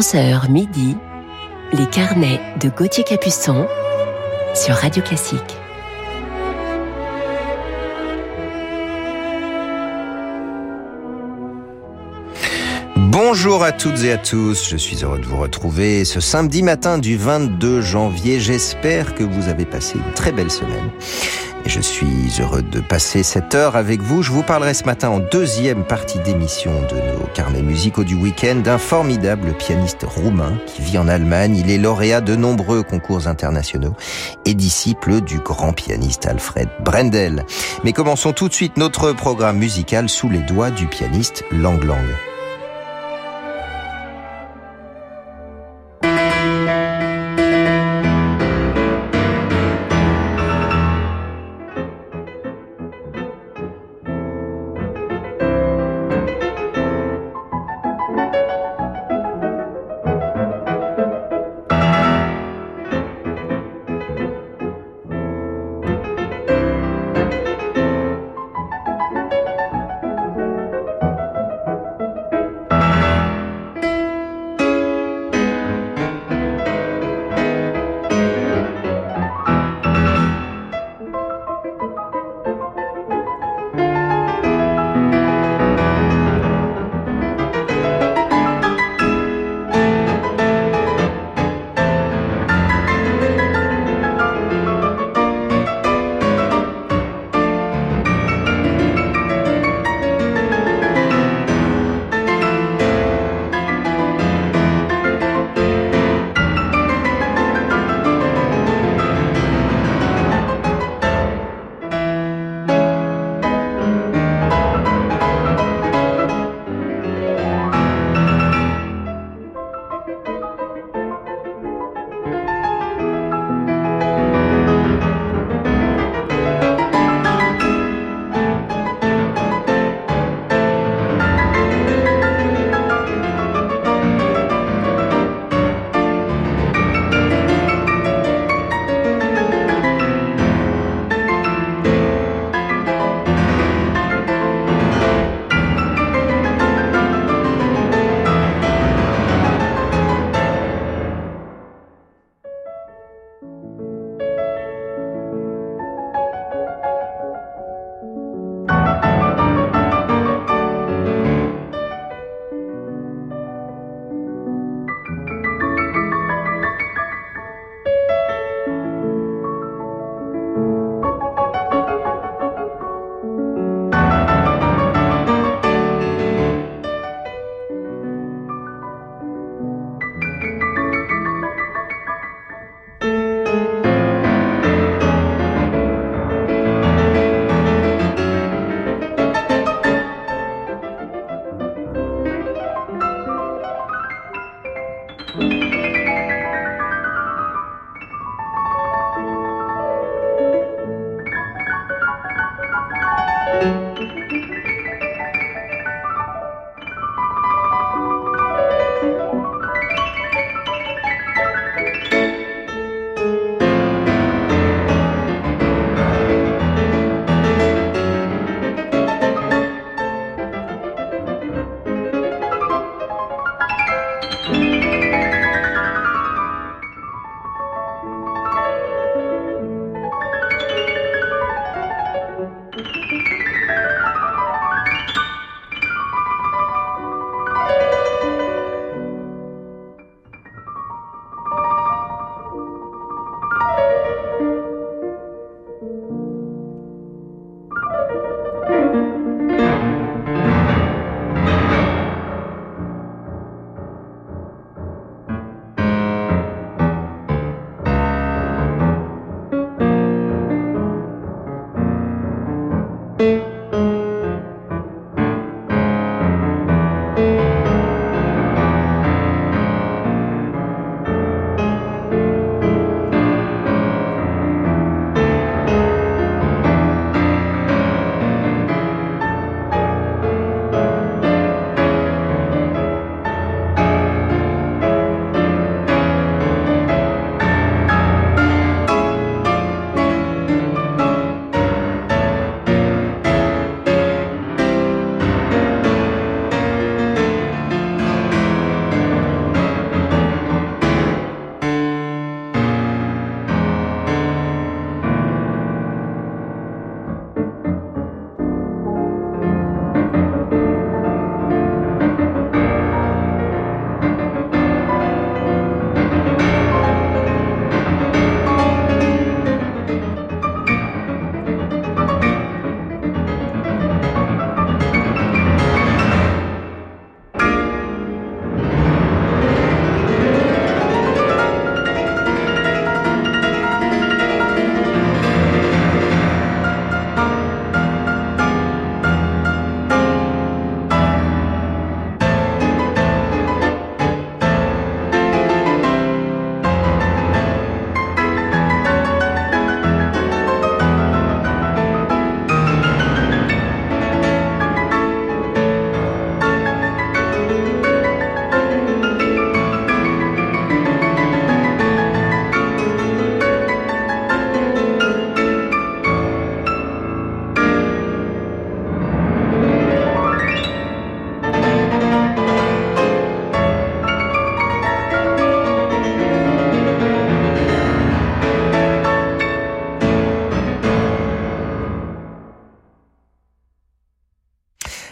11h midi, les carnets de Gauthier Capuçon sur Radio Classique. Bonjour à toutes et à tous, je suis heureux de vous retrouver ce samedi matin du 22 janvier. J'espère que vous avez passé une très belle semaine. Et je suis heureux de passer cette heure avec vous. Je vous parlerai ce matin en deuxième partie d'émission de nos carnets musicaux du week-end d'un formidable pianiste roumain qui vit en Allemagne. Il est lauréat de nombreux concours internationaux et disciple du grand pianiste Alfred Brendel. Mais commençons tout de suite notre programme musical sous les doigts du pianiste Lang Lang.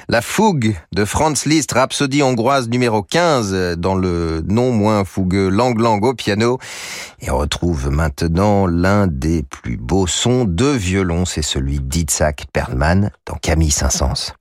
La fougue de Franz Liszt, Rhapsodie hongroise numéro 15, dans le non moins fougueux Lang Lang au piano. Et on retrouve maintenant l'un des plus beaux sons de violon, c'est celui d'Itzhak Perlman dans Camille Saint-Saëns.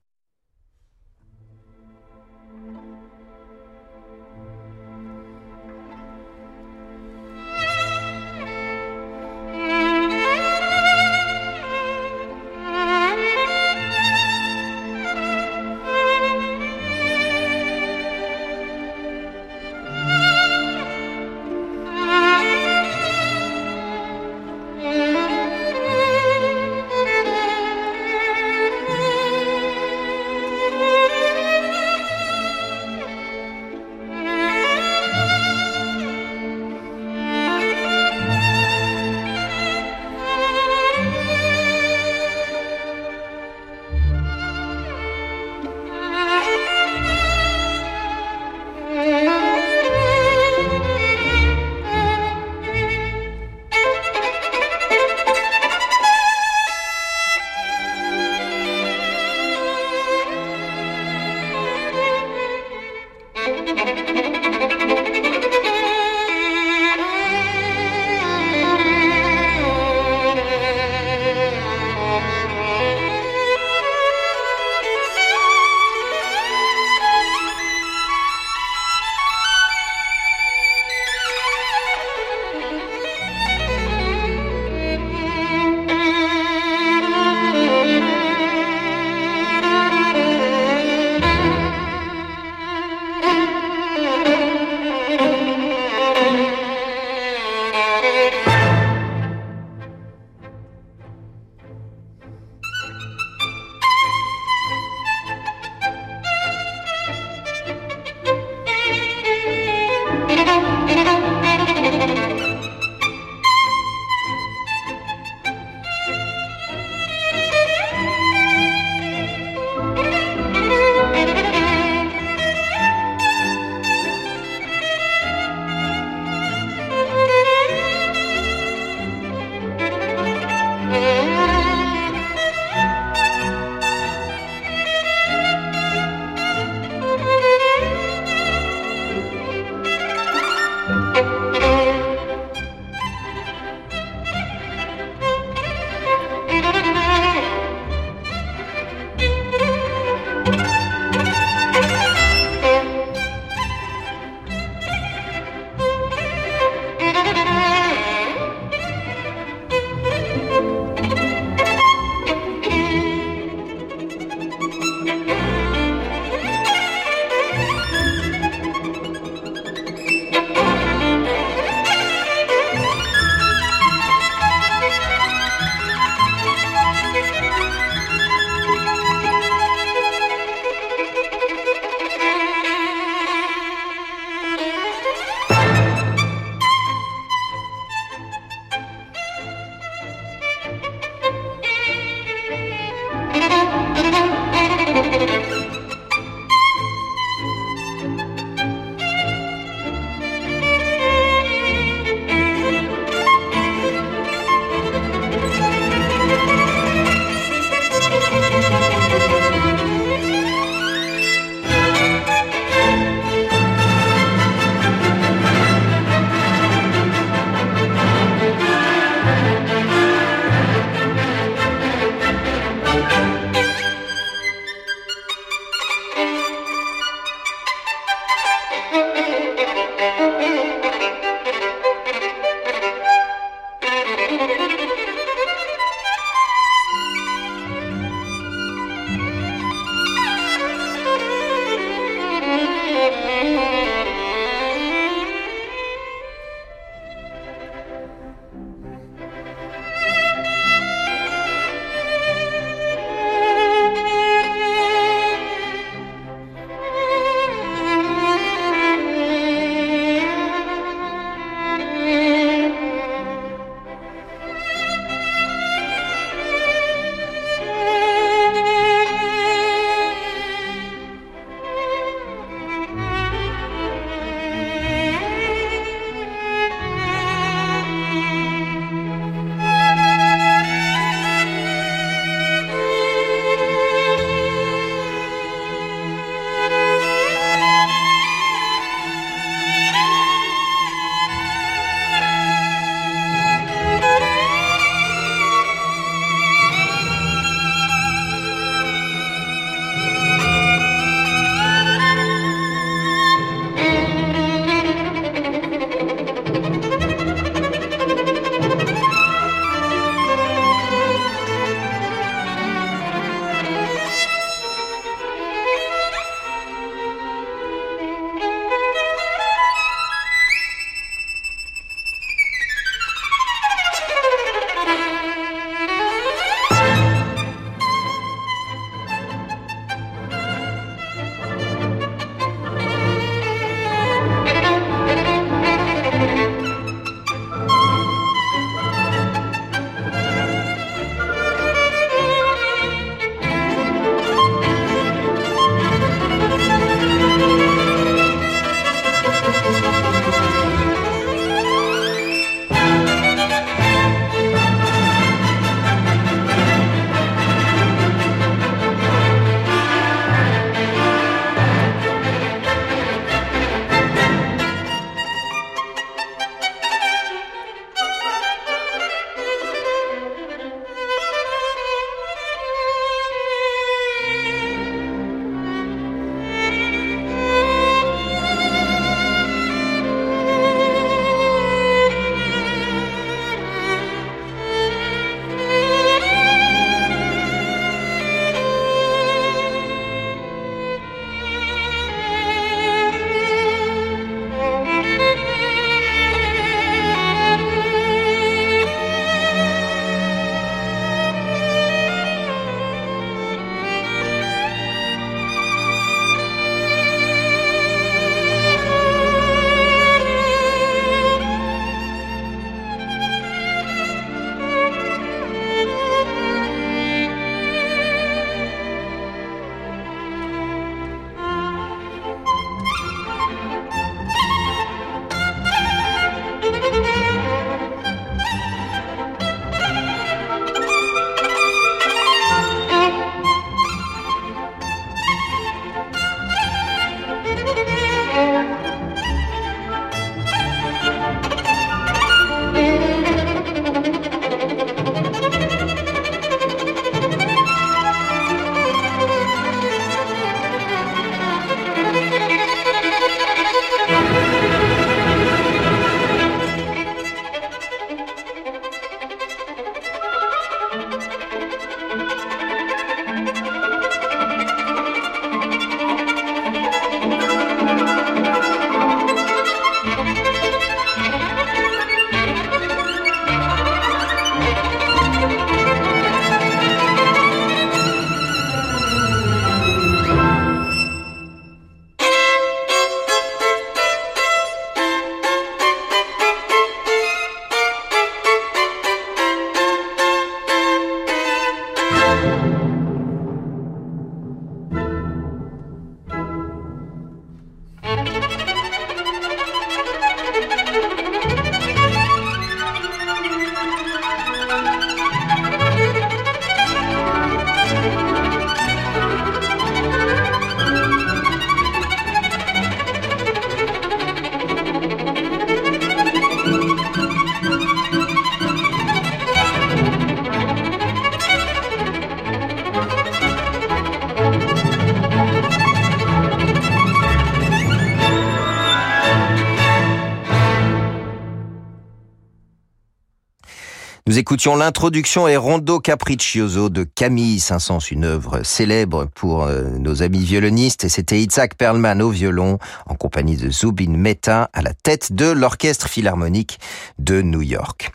Nous écoutions l'introduction et Rondo Capriccioso de Camille Saint-Saëns, une œuvre célèbre pour nos amis violonistes. Et c'était Itzhak Perlman au violon, en compagnie de Zubin Mehta, à la tête de l'Orchestre Philharmonique de New York.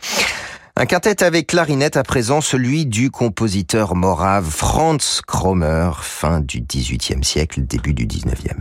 Un quintet avec clarinette à présent, celui du compositeur morave Franz Krommer, fin du XVIIIe siècle, début du XIXe.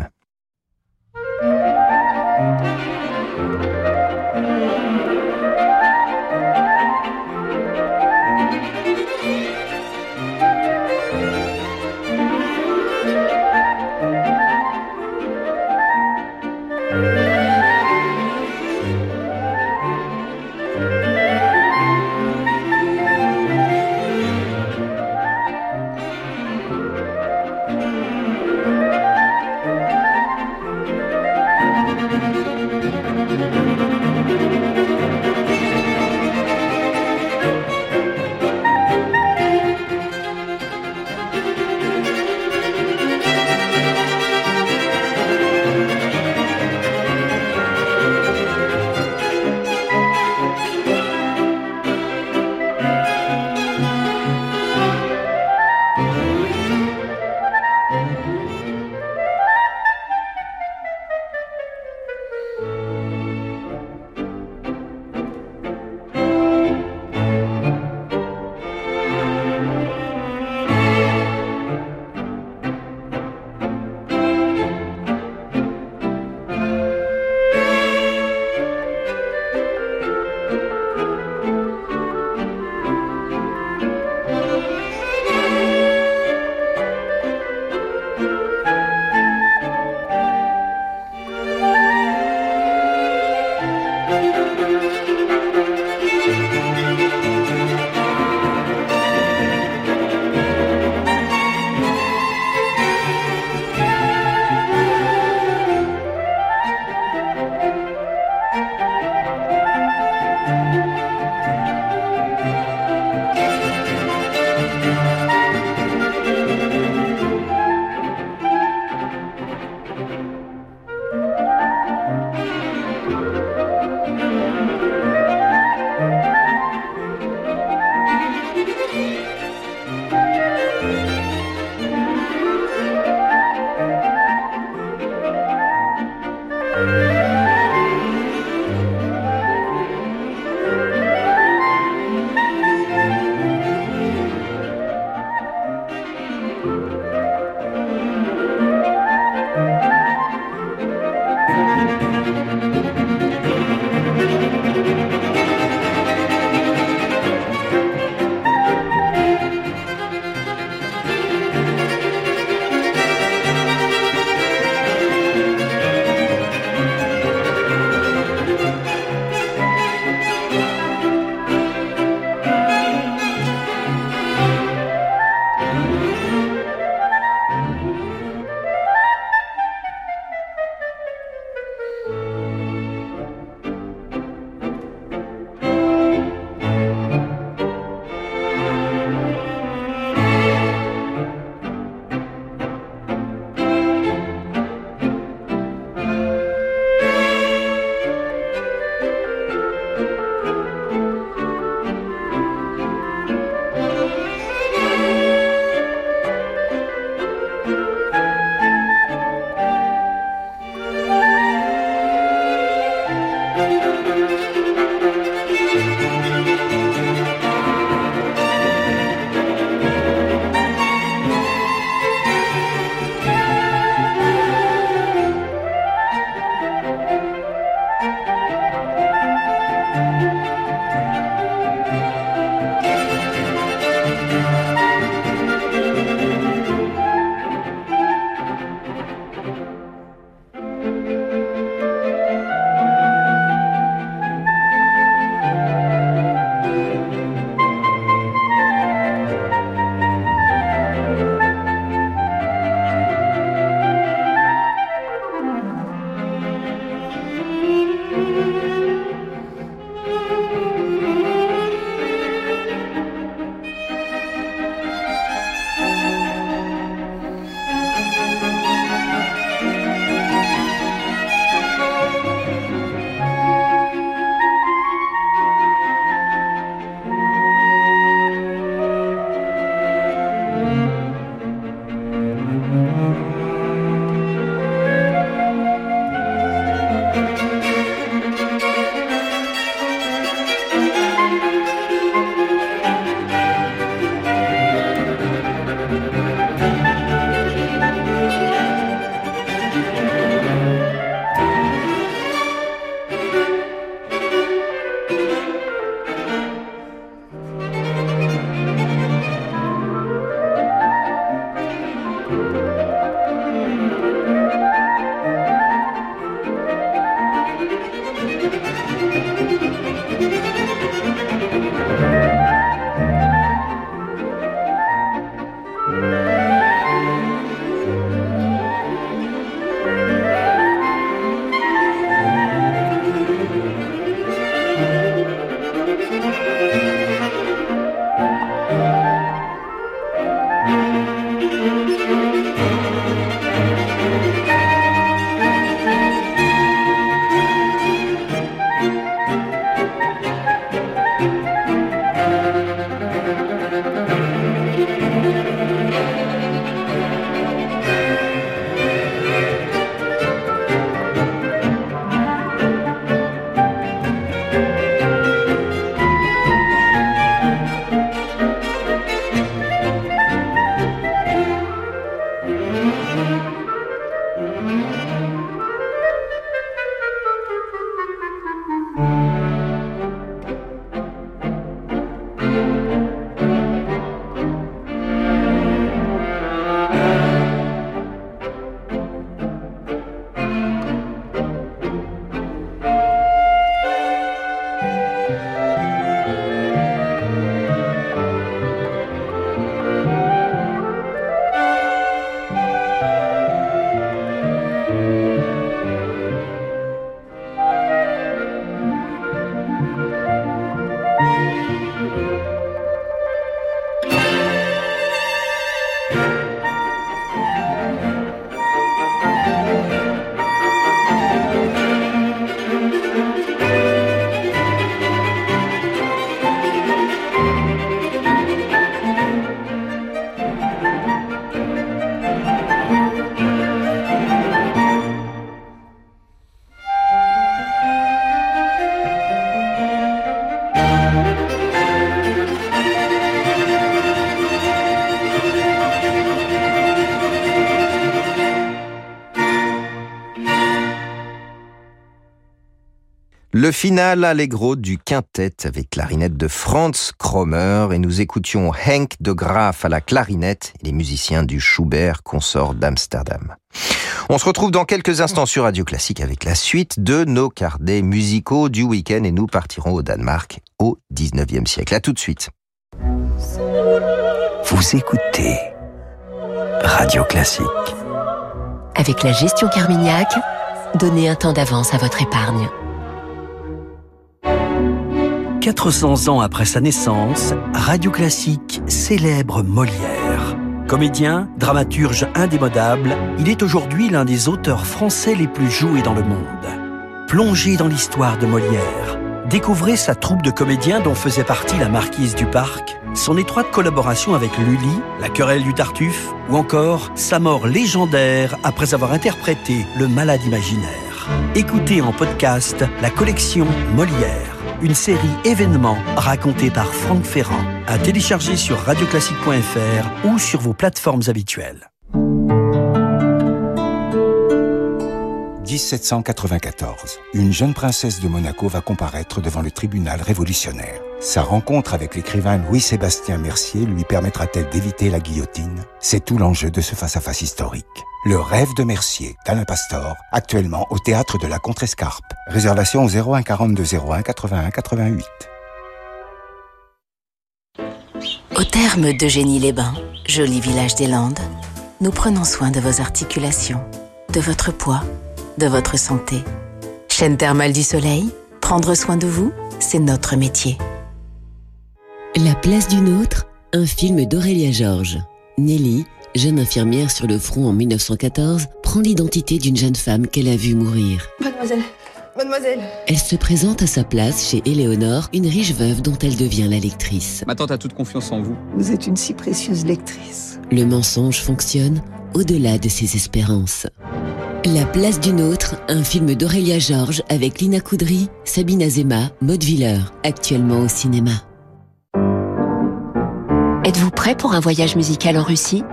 Le final allegro du quintet avec clarinette de Franz Krommer et nous écoutions Henk de Graaf à la clarinette et les musiciens du Schubert Consort d'Amsterdam. On se retrouve dans quelques instants sur Radio Classique avec la suite de nos carnets musicaux du week-end et nous partirons au Danemark au 19e siècle. À tout de suite. Vous écoutez Radio Classique. Avec la gestion Carmignac, donnez un temps d'avance à votre épargne. 400 ans après sa naissance, Radio Classique célèbre Molière. Comédien, dramaturge indémodable, il est aujourd'hui l'un des auteurs français les plus joués dans le monde. Plongez dans l'histoire de Molière. Découvrez sa troupe de comédiens dont faisait partie la Marquise du Parc, son étroite collaboration avec Lully, la querelle du Tartuffe, ou encore sa mort légendaire après avoir interprété le malade imaginaire. Écoutez en podcast la collection Molière. Une série événements racontée par Franck Ferrand, à télécharger sur radioclassique.fr ou sur vos plateformes habituelles. 1794. Une jeune princesse de Monaco va comparaître devant le tribunal révolutionnaire. Sa rencontre avec l'écrivain Louis-Sébastien Mercier lui permettra-t-elle d'éviter la guillotine ? C'est tout l'enjeu de ce face-à-face historique. Le rêve de Mercier, d'Alain Pastor, actuellement au Théâtre de la Contrescarpe. Réservation 01 42 01 81 88. Au terme d'Eugénie-les-Bains, joli village des Landes, nous prenons soin de vos articulations, de votre poids, de votre santé. Chaîne thermale du Soleil, prendre soin de vous, c'est notre métier. La place d'une autre, un film d'Aurélia Georges. Nelly, jeune infirmière sur le front en 1914, prend l'identité d'une jeune femme qu'elle a vue mourir. Mademoiselle. Elle se présente à sa place chez Eleonore, une riche veuve dont elle devient la lectrice. Ma tante a toute confiance en vous. Vous êtes une si précieuse lectrice. Le mensonge fonctionne au-delà de ses espérances. La place d'une autre, un film d'Aurélia Georges avec Lina Koudri, Sabine Azéma, Maud Villeur, actuellement au cinéma. Êtes-vous prêt pour un voyage musical en Russie ?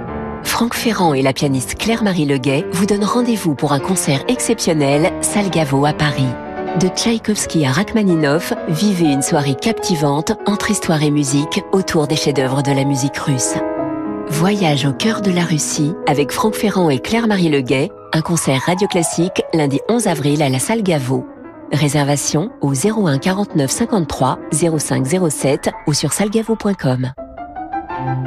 Franck Ferrand et la pianiste Claire-Marie Leguet vous donnent rendez-vous pour un concert exceptionnel, Salle Gaveau à Paris. De Tchaïkovski à Rachmaninov, vivez une soirée captivante entre histoire et musique autour des chefs-d'œuvre de la musique russe. Voyage au cœur de la Russie avec Franck Ferrand et Claire-Marie Leguet, un concert Radio Classique lundi 11 avril à la Salle Gaveau. Réservation au 01 49 53 05 07 ou sur sallegaveau.com.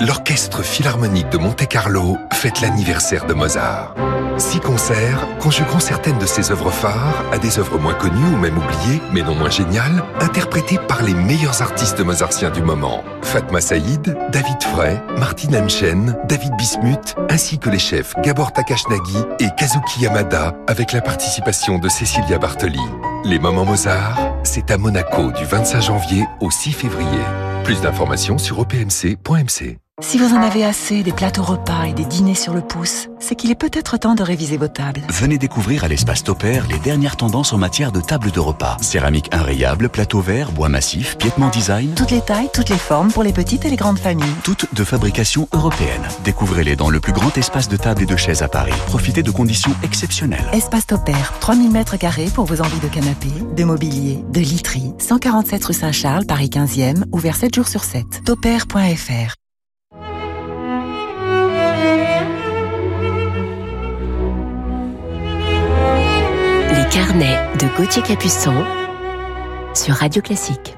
L'Orchestre Philharmonique de Monte Carlo fête l'anniversaire de Mozart. 6 concerts conjuguant certaines de ses œuvres phares à des œuvres moins connues ou même oubliées, mais non moins géniales, interprétées par les meilleurs artistes mozartiens du moment. Fatma Saïd, David Frey, Martin Namschen, David Bismuth, ainsi que les chefs Gabor Takashnagi et Kazuki Yamada, avec la participation de Cecilia Bartoli. Les moments Mozart, c'est à Monaco du 25 janvier au 6 février. Plus d'informations sur opmc.mc. Si vous en avez assez des plateaux repas et des dîners sur le pouce, c'est qu'il est peut-être temps de réviser vos tables. Venez découvrir à l'espace Topper les dernières tendances en matière de tables de repas. Céramique inrayable, plateau vert, bois massif, piètement design. Toutes les tailles, toutes les formes pour les petites et les grandes familles. Toutes de fabrication européenne. Découvrez-les dans le plus grand espace de tables et de chaises à Paris. Profitez de conditions exceptionnelles. Espace Topper, 3000 m² pour vos envies de canapé, de mobilier, de literie. 147 rue Saint-Charles, Paris 15e, ouvert 7 jours sur 7. Topper.fr. Carnet de Gauthier Capuçon sur Radio Classique.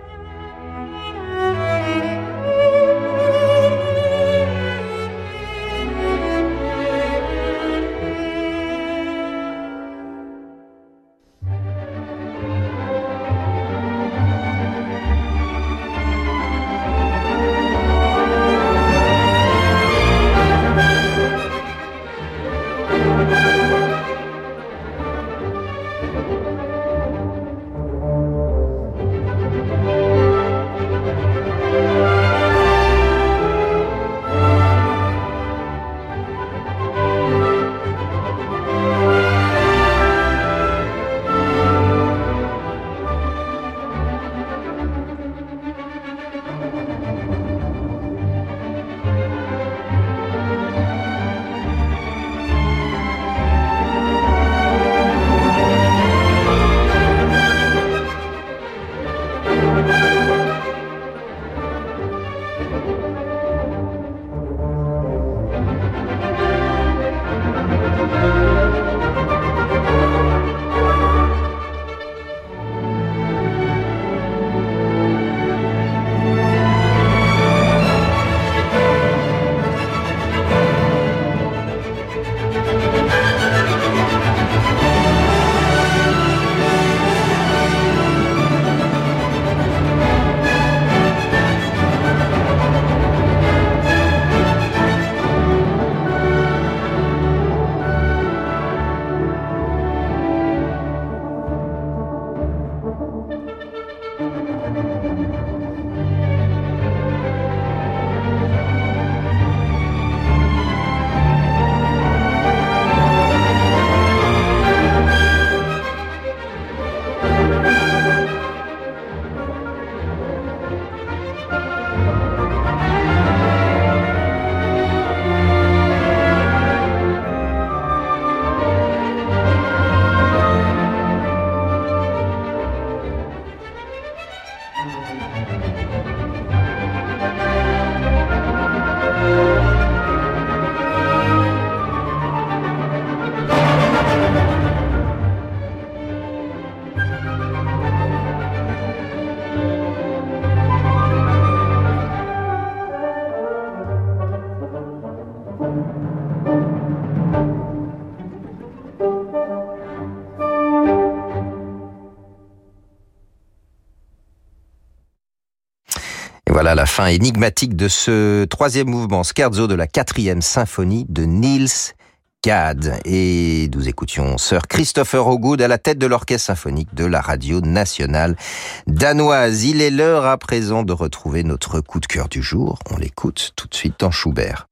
Voilà la fin énigmatique de ce troisième mouvement scherzo de la 4e symphonie de Niels Gade. Et nous écoutions Sir Christopher Hogwood à la tête de l'Orchestre symphonique de la Radio Nationale Danoise. Il est l'heure à présent de retrouver notre coup de cœur du jour. On l'écoute tout de suite en Schubert.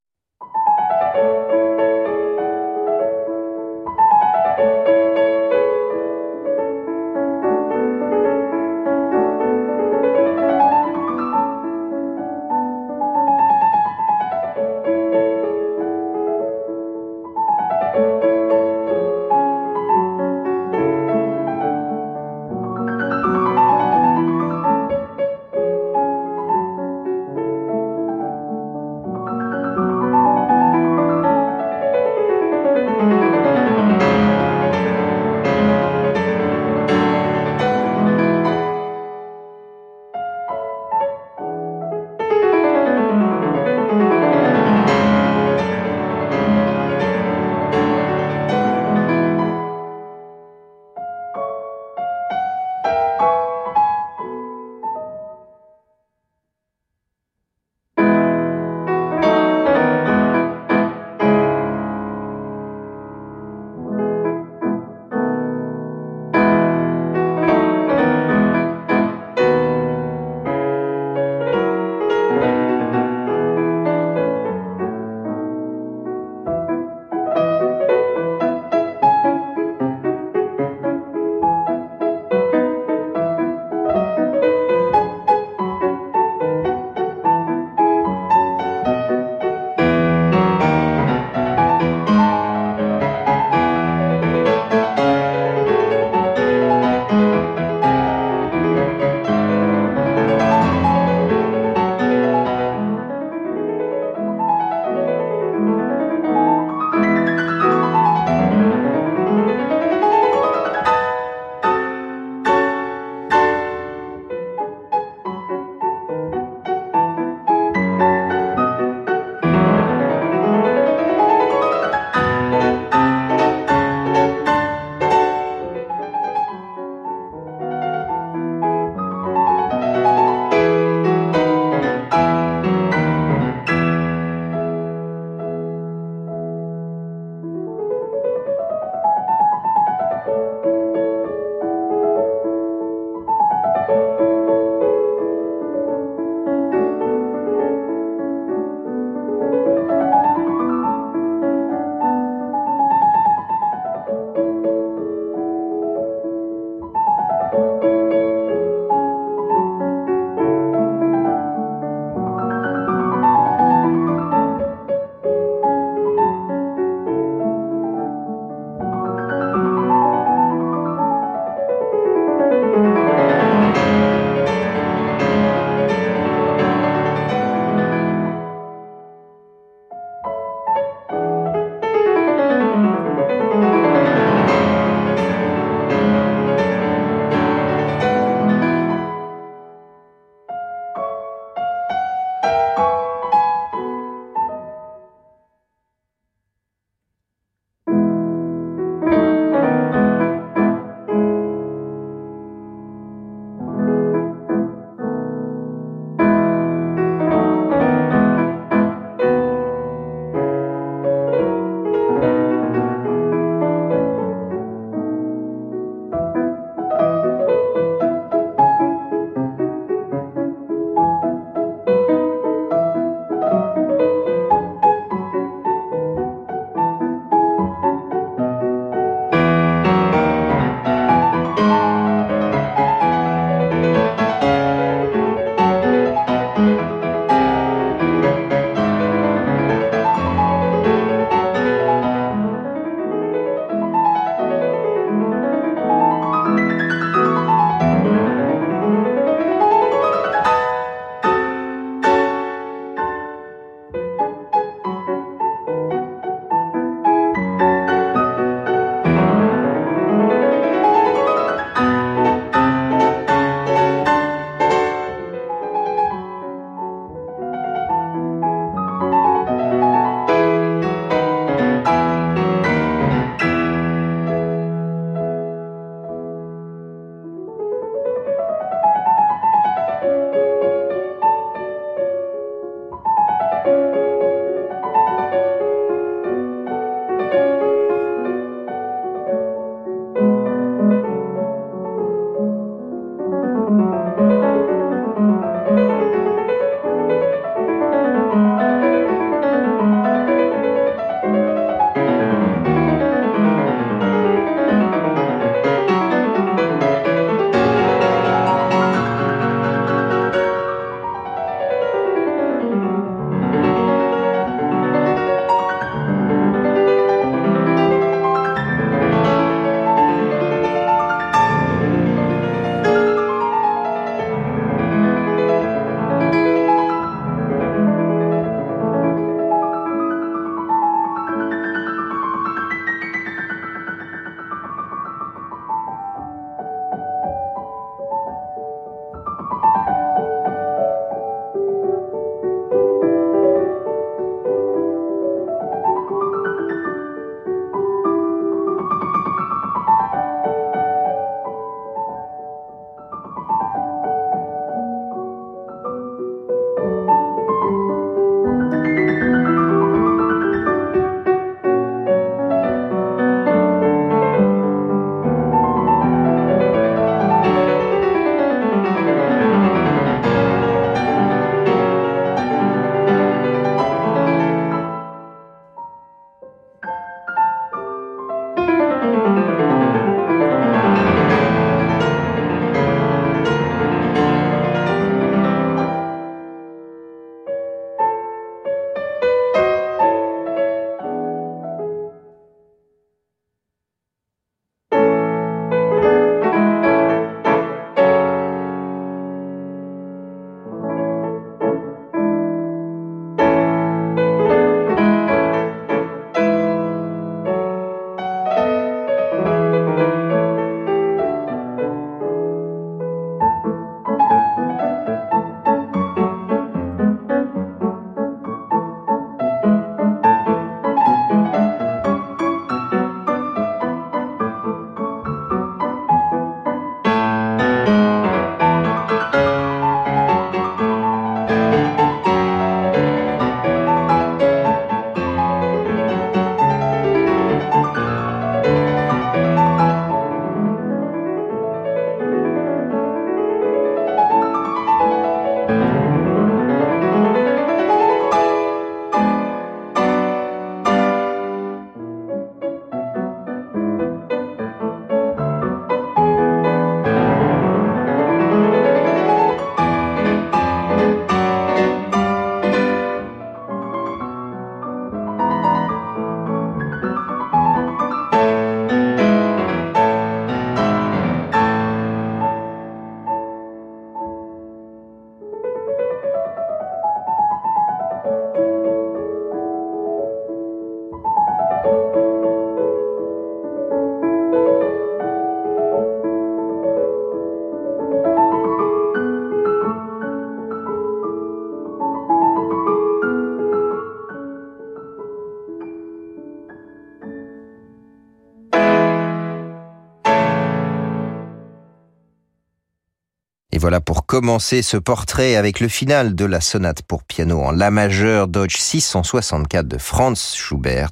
Voilà pour commencer ce portrait avec le final de la sonate pour piano en La majeure Deutsch 664 de Franz Schubert.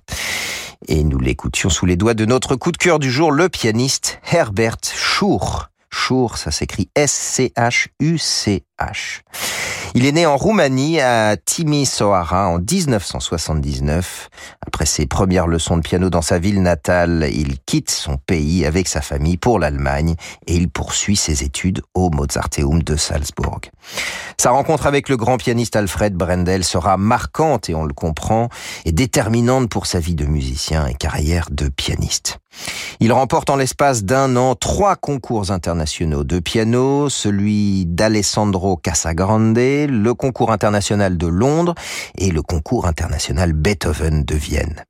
Et nous l'écoutions sous les doigts de notre coup de cœur du jour, le pianiste Herbert Schuch. Schuch, ça s'écrit S-C-H-U-C-H. Il est né en Roumanie, à Timisoara, en 1979. Après ses premières leçons de piano dans sa ville natale, il quitte son pays avec sa famille pour l'Allemagne et il poursuit ses études au Mozarteum de Salzbourg. Sa rencontre avec le grand pianiste Alfred Brendel sera marquante, et on le comprend, et déterminante pour sa vie de musicien et carrière de pianiste. Il remporte en l'espace d'un an 3 concours internationaux de piano, celui d'Alessandro Casagrande, le concours international de Londres et le concours international Beethoven de Vienne.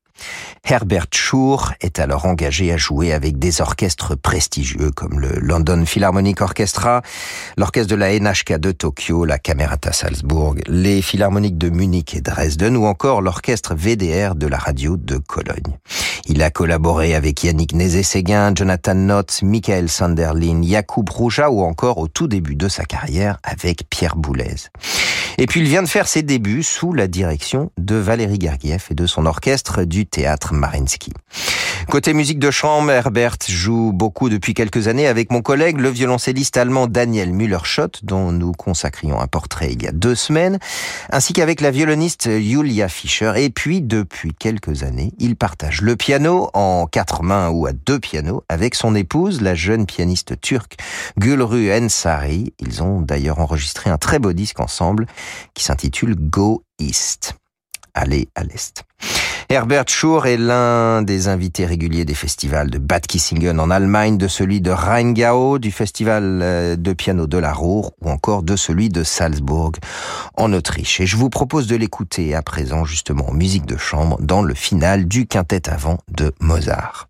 Herbert Schuch est alors engagé à jouer avec des orchestres prestigieux comme le London Philharmonic Orchestra, l'orchestre de la NHK de Tokyo, la Camerata Salzbourg, les Philharmoniques de Munich et Dresden ou encore l'orchestre VDR de la radio de Cologne. Il a collaboré avec Yannick Nézet-Séguin, Jonathan Notz, Michael Sanderlin, Yacoub Rouja ou encore au tout début de sa carrière avec Pierre Boulez. Et puis il vient de faire ses débuts sous la direction de Valérie Gergiev et de son orchestre du Théâtre Mariinsky. Côté musique de chambre, Herbert joue beaucoup depuis quelques années avec mon collègue, le violoncelliste allemand Daniel Müller-Schott, dont nous consacrions un portrait il y a 2 semaines, ainsi qu'avec la violoniste Julia Fischer. Et puis, depuis quelques années, il partage le piano en 4 mains ou à 2 pianos avec son épouse, la jeune pianiste turque Gülru Ensari. Ils ont d'ailleurs enregistré un très beau disque ensemble qui s'intitule Go East. Aller à l'Est. Herbert Schuch est l'un des invités réguliers des festivals de Bad Kissingen en Allemagne, de celui de Rheingau, du festival de piano de la Ruhr ou encore de celui de Salzbourg en Autriche. Et je vous propose de l'écouter à présent justement en musique de chambre dans le final du quintet avant de Mozart.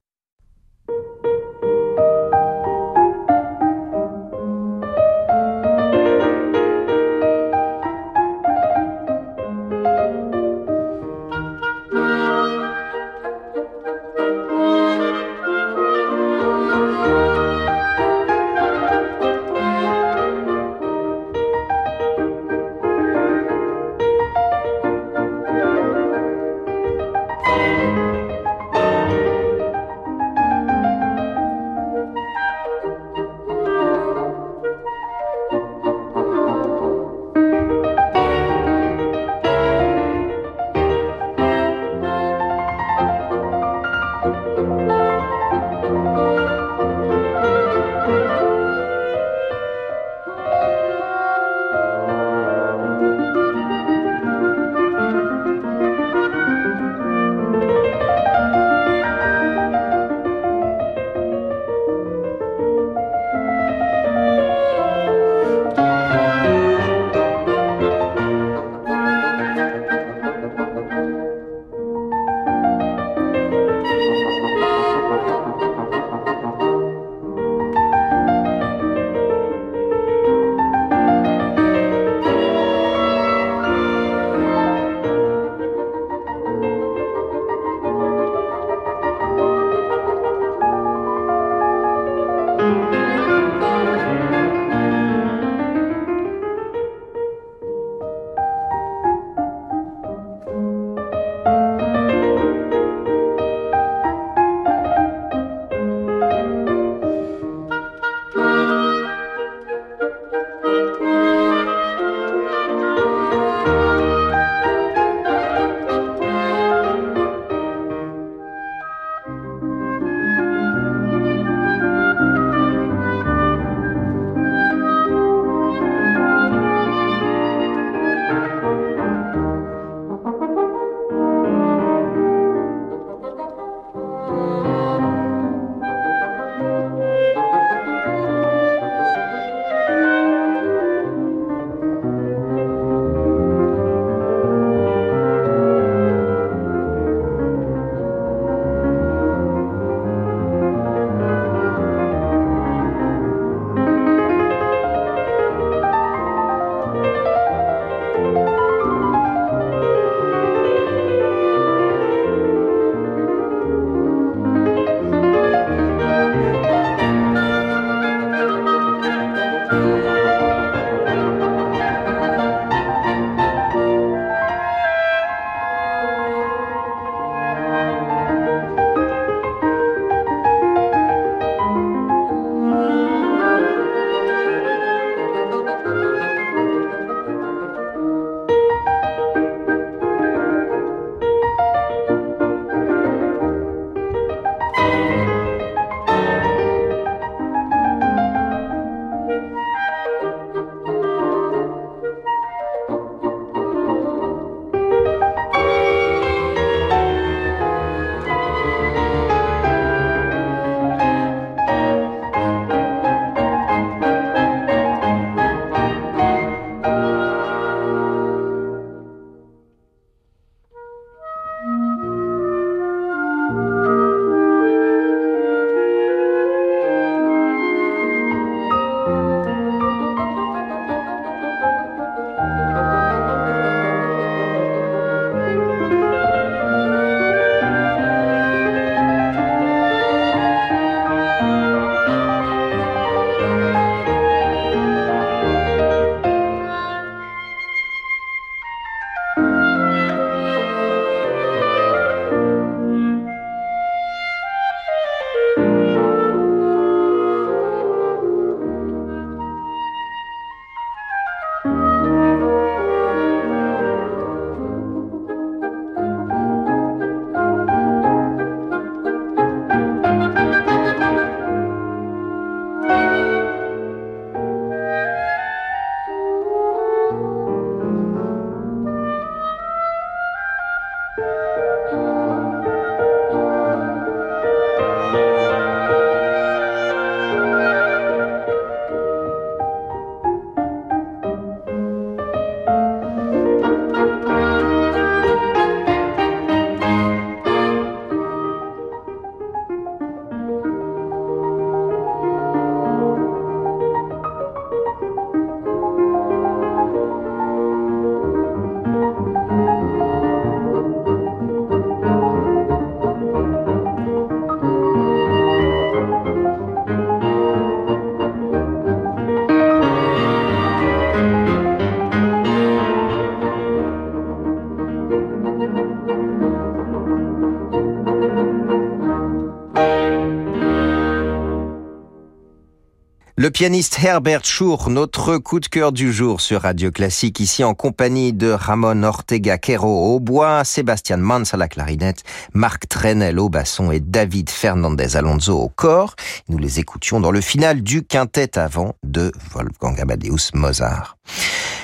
Le pianiste Herbert Schuch, notre coup de cœur du jour sur Radio Classique, ici en compagnie de Ramon Ortega Quero au bois, Sébastien Mans à la clarinette, Marc Trenel au basson et David Fernandez Alonso au cor. Nous les écoutions dans le final du quintet avant de Wolfgang Amadeus Mozart.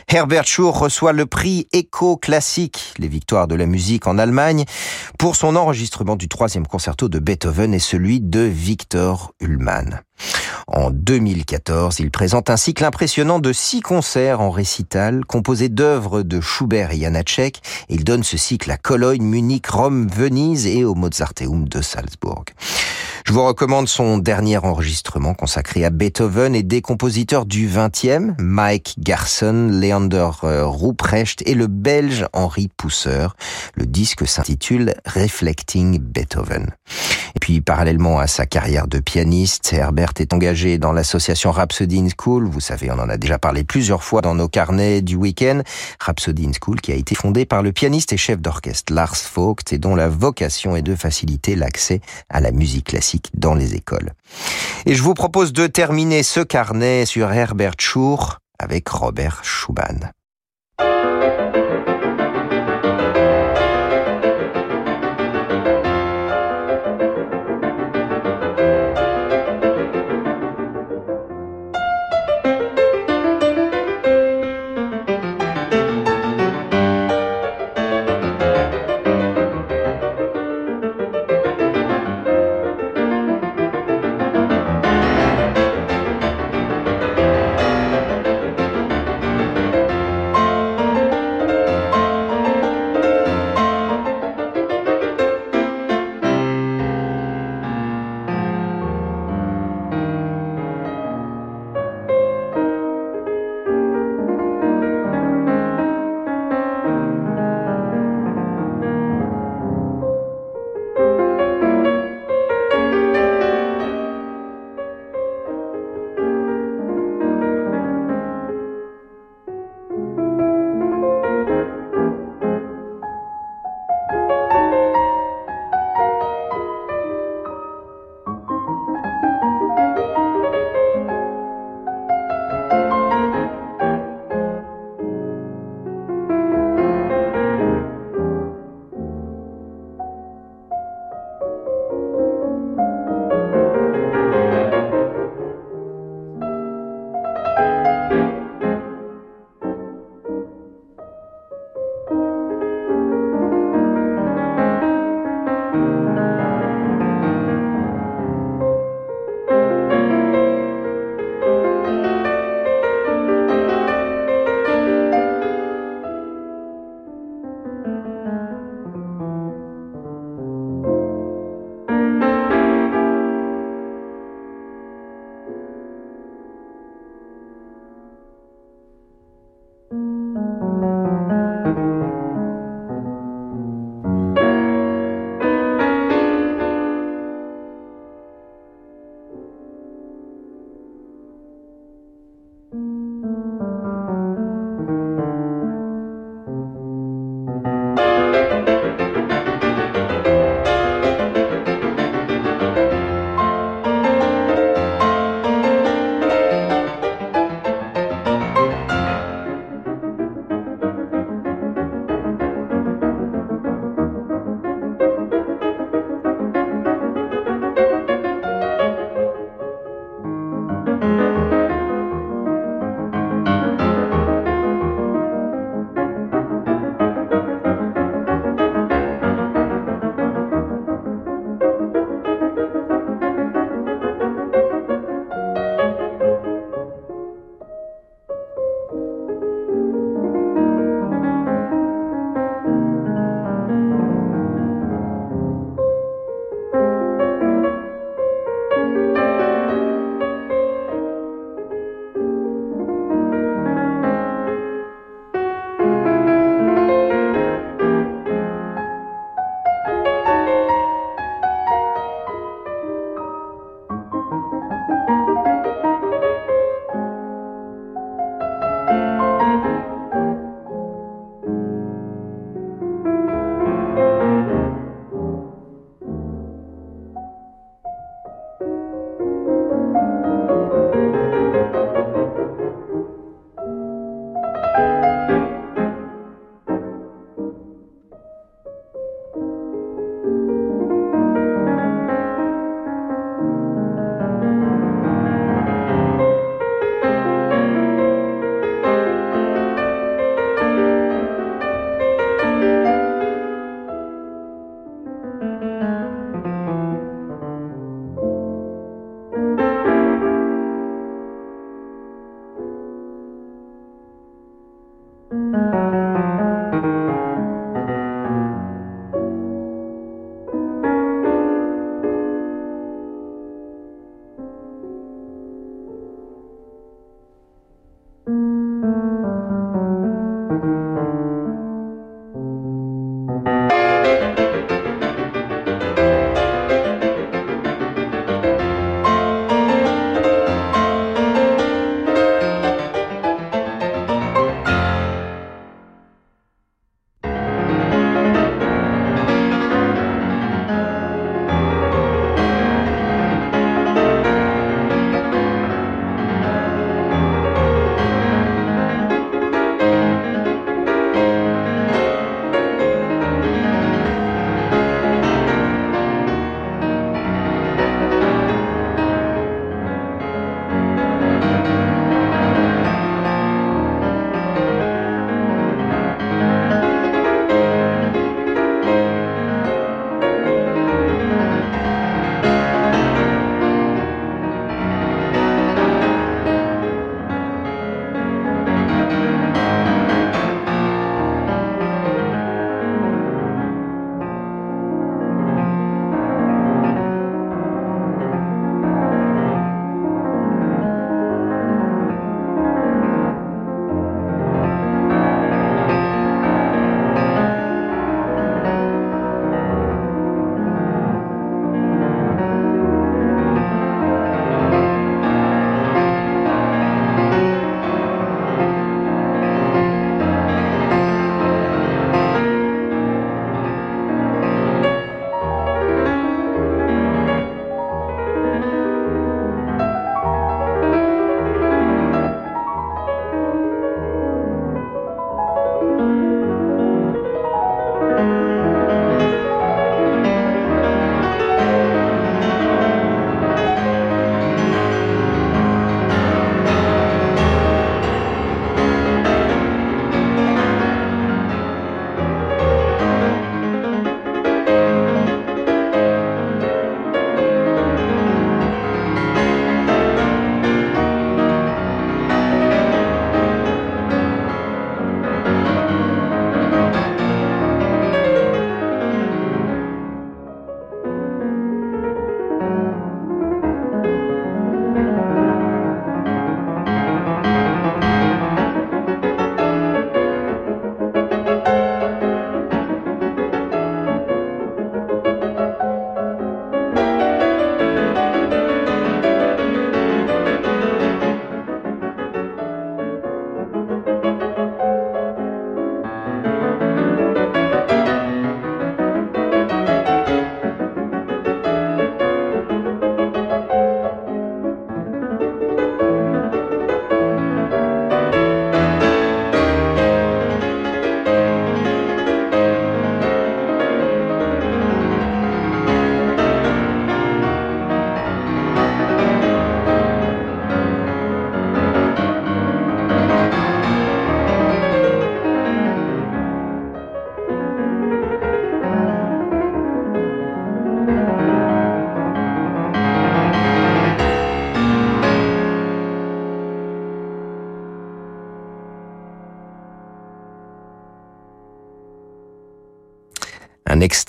Herbert Schuch reçoit le prix Echo Classique, les victoires de la musique en Allemagne, pour son enregistrement du 3e concerto de Beethoven et celui de Victor Ullmann. En 2014, il présente un cycle impressionnant de 6 concerts en récital, composés d'œuvres de Schubert et Janáček. Il donne ce cycle à Cologne, Munich, Rome, Venise et au Mozarteum de Salzbourg. Je vous recommande son dernier enregistrement consacré à Beethoven et des compositeurs du 20e, Mike Garson, Leander Ruprecht et le Belge Henri Pousseur. Le disque s'intitule Reflecting Beethoven. Et puis, parallèlement à sa carrière de pianiste, Herbert est engagé dans l'association Rhapsody in School. Vous savez, on en a déjà parlé plusieurs fois dans nos carnets du week-end. Rhapsody in School qui a été fondée par le pianiste et chef d'orchestre Lars Vogt et dont la vocation est de faciliter l'accès à la musique classique dans les écoles. Et je vous propose de terminer ce carnet sur Herbert Schuch avec Robert Schumann.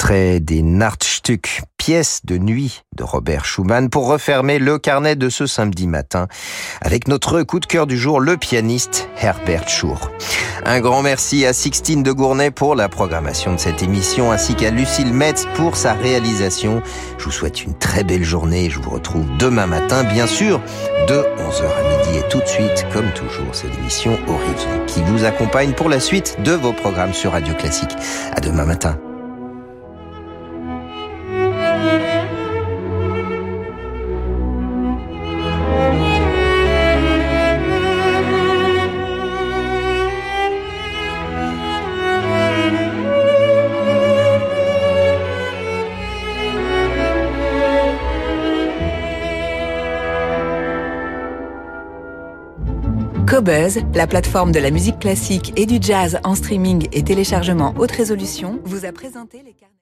extrait des Nachtstück, pièce de nuit de Robert Schumann, pour refermer le carnet de ce samedi matin avec notre coup de cœur du jour, le pianiste Herbert Schuch. Un grand merci à Sixtine de Gournay pour la programmation de cette émission, ainsi qu'à Lucille Metz pour sa réalisation. Je vous souhaite une très belle journée et je vous retrouve demain matin, bien sûr, de 11h à midi. Et tout de suite, comme toujours, c'est l'émission Horizon qui vous accompagne pour la suite de vos programmes sur Radio Classique. À demain matin. Cobuzz, la plateforme de la musique classique et du jazz en streaming et téléchargement haute résolution, vous a présenté les carnets.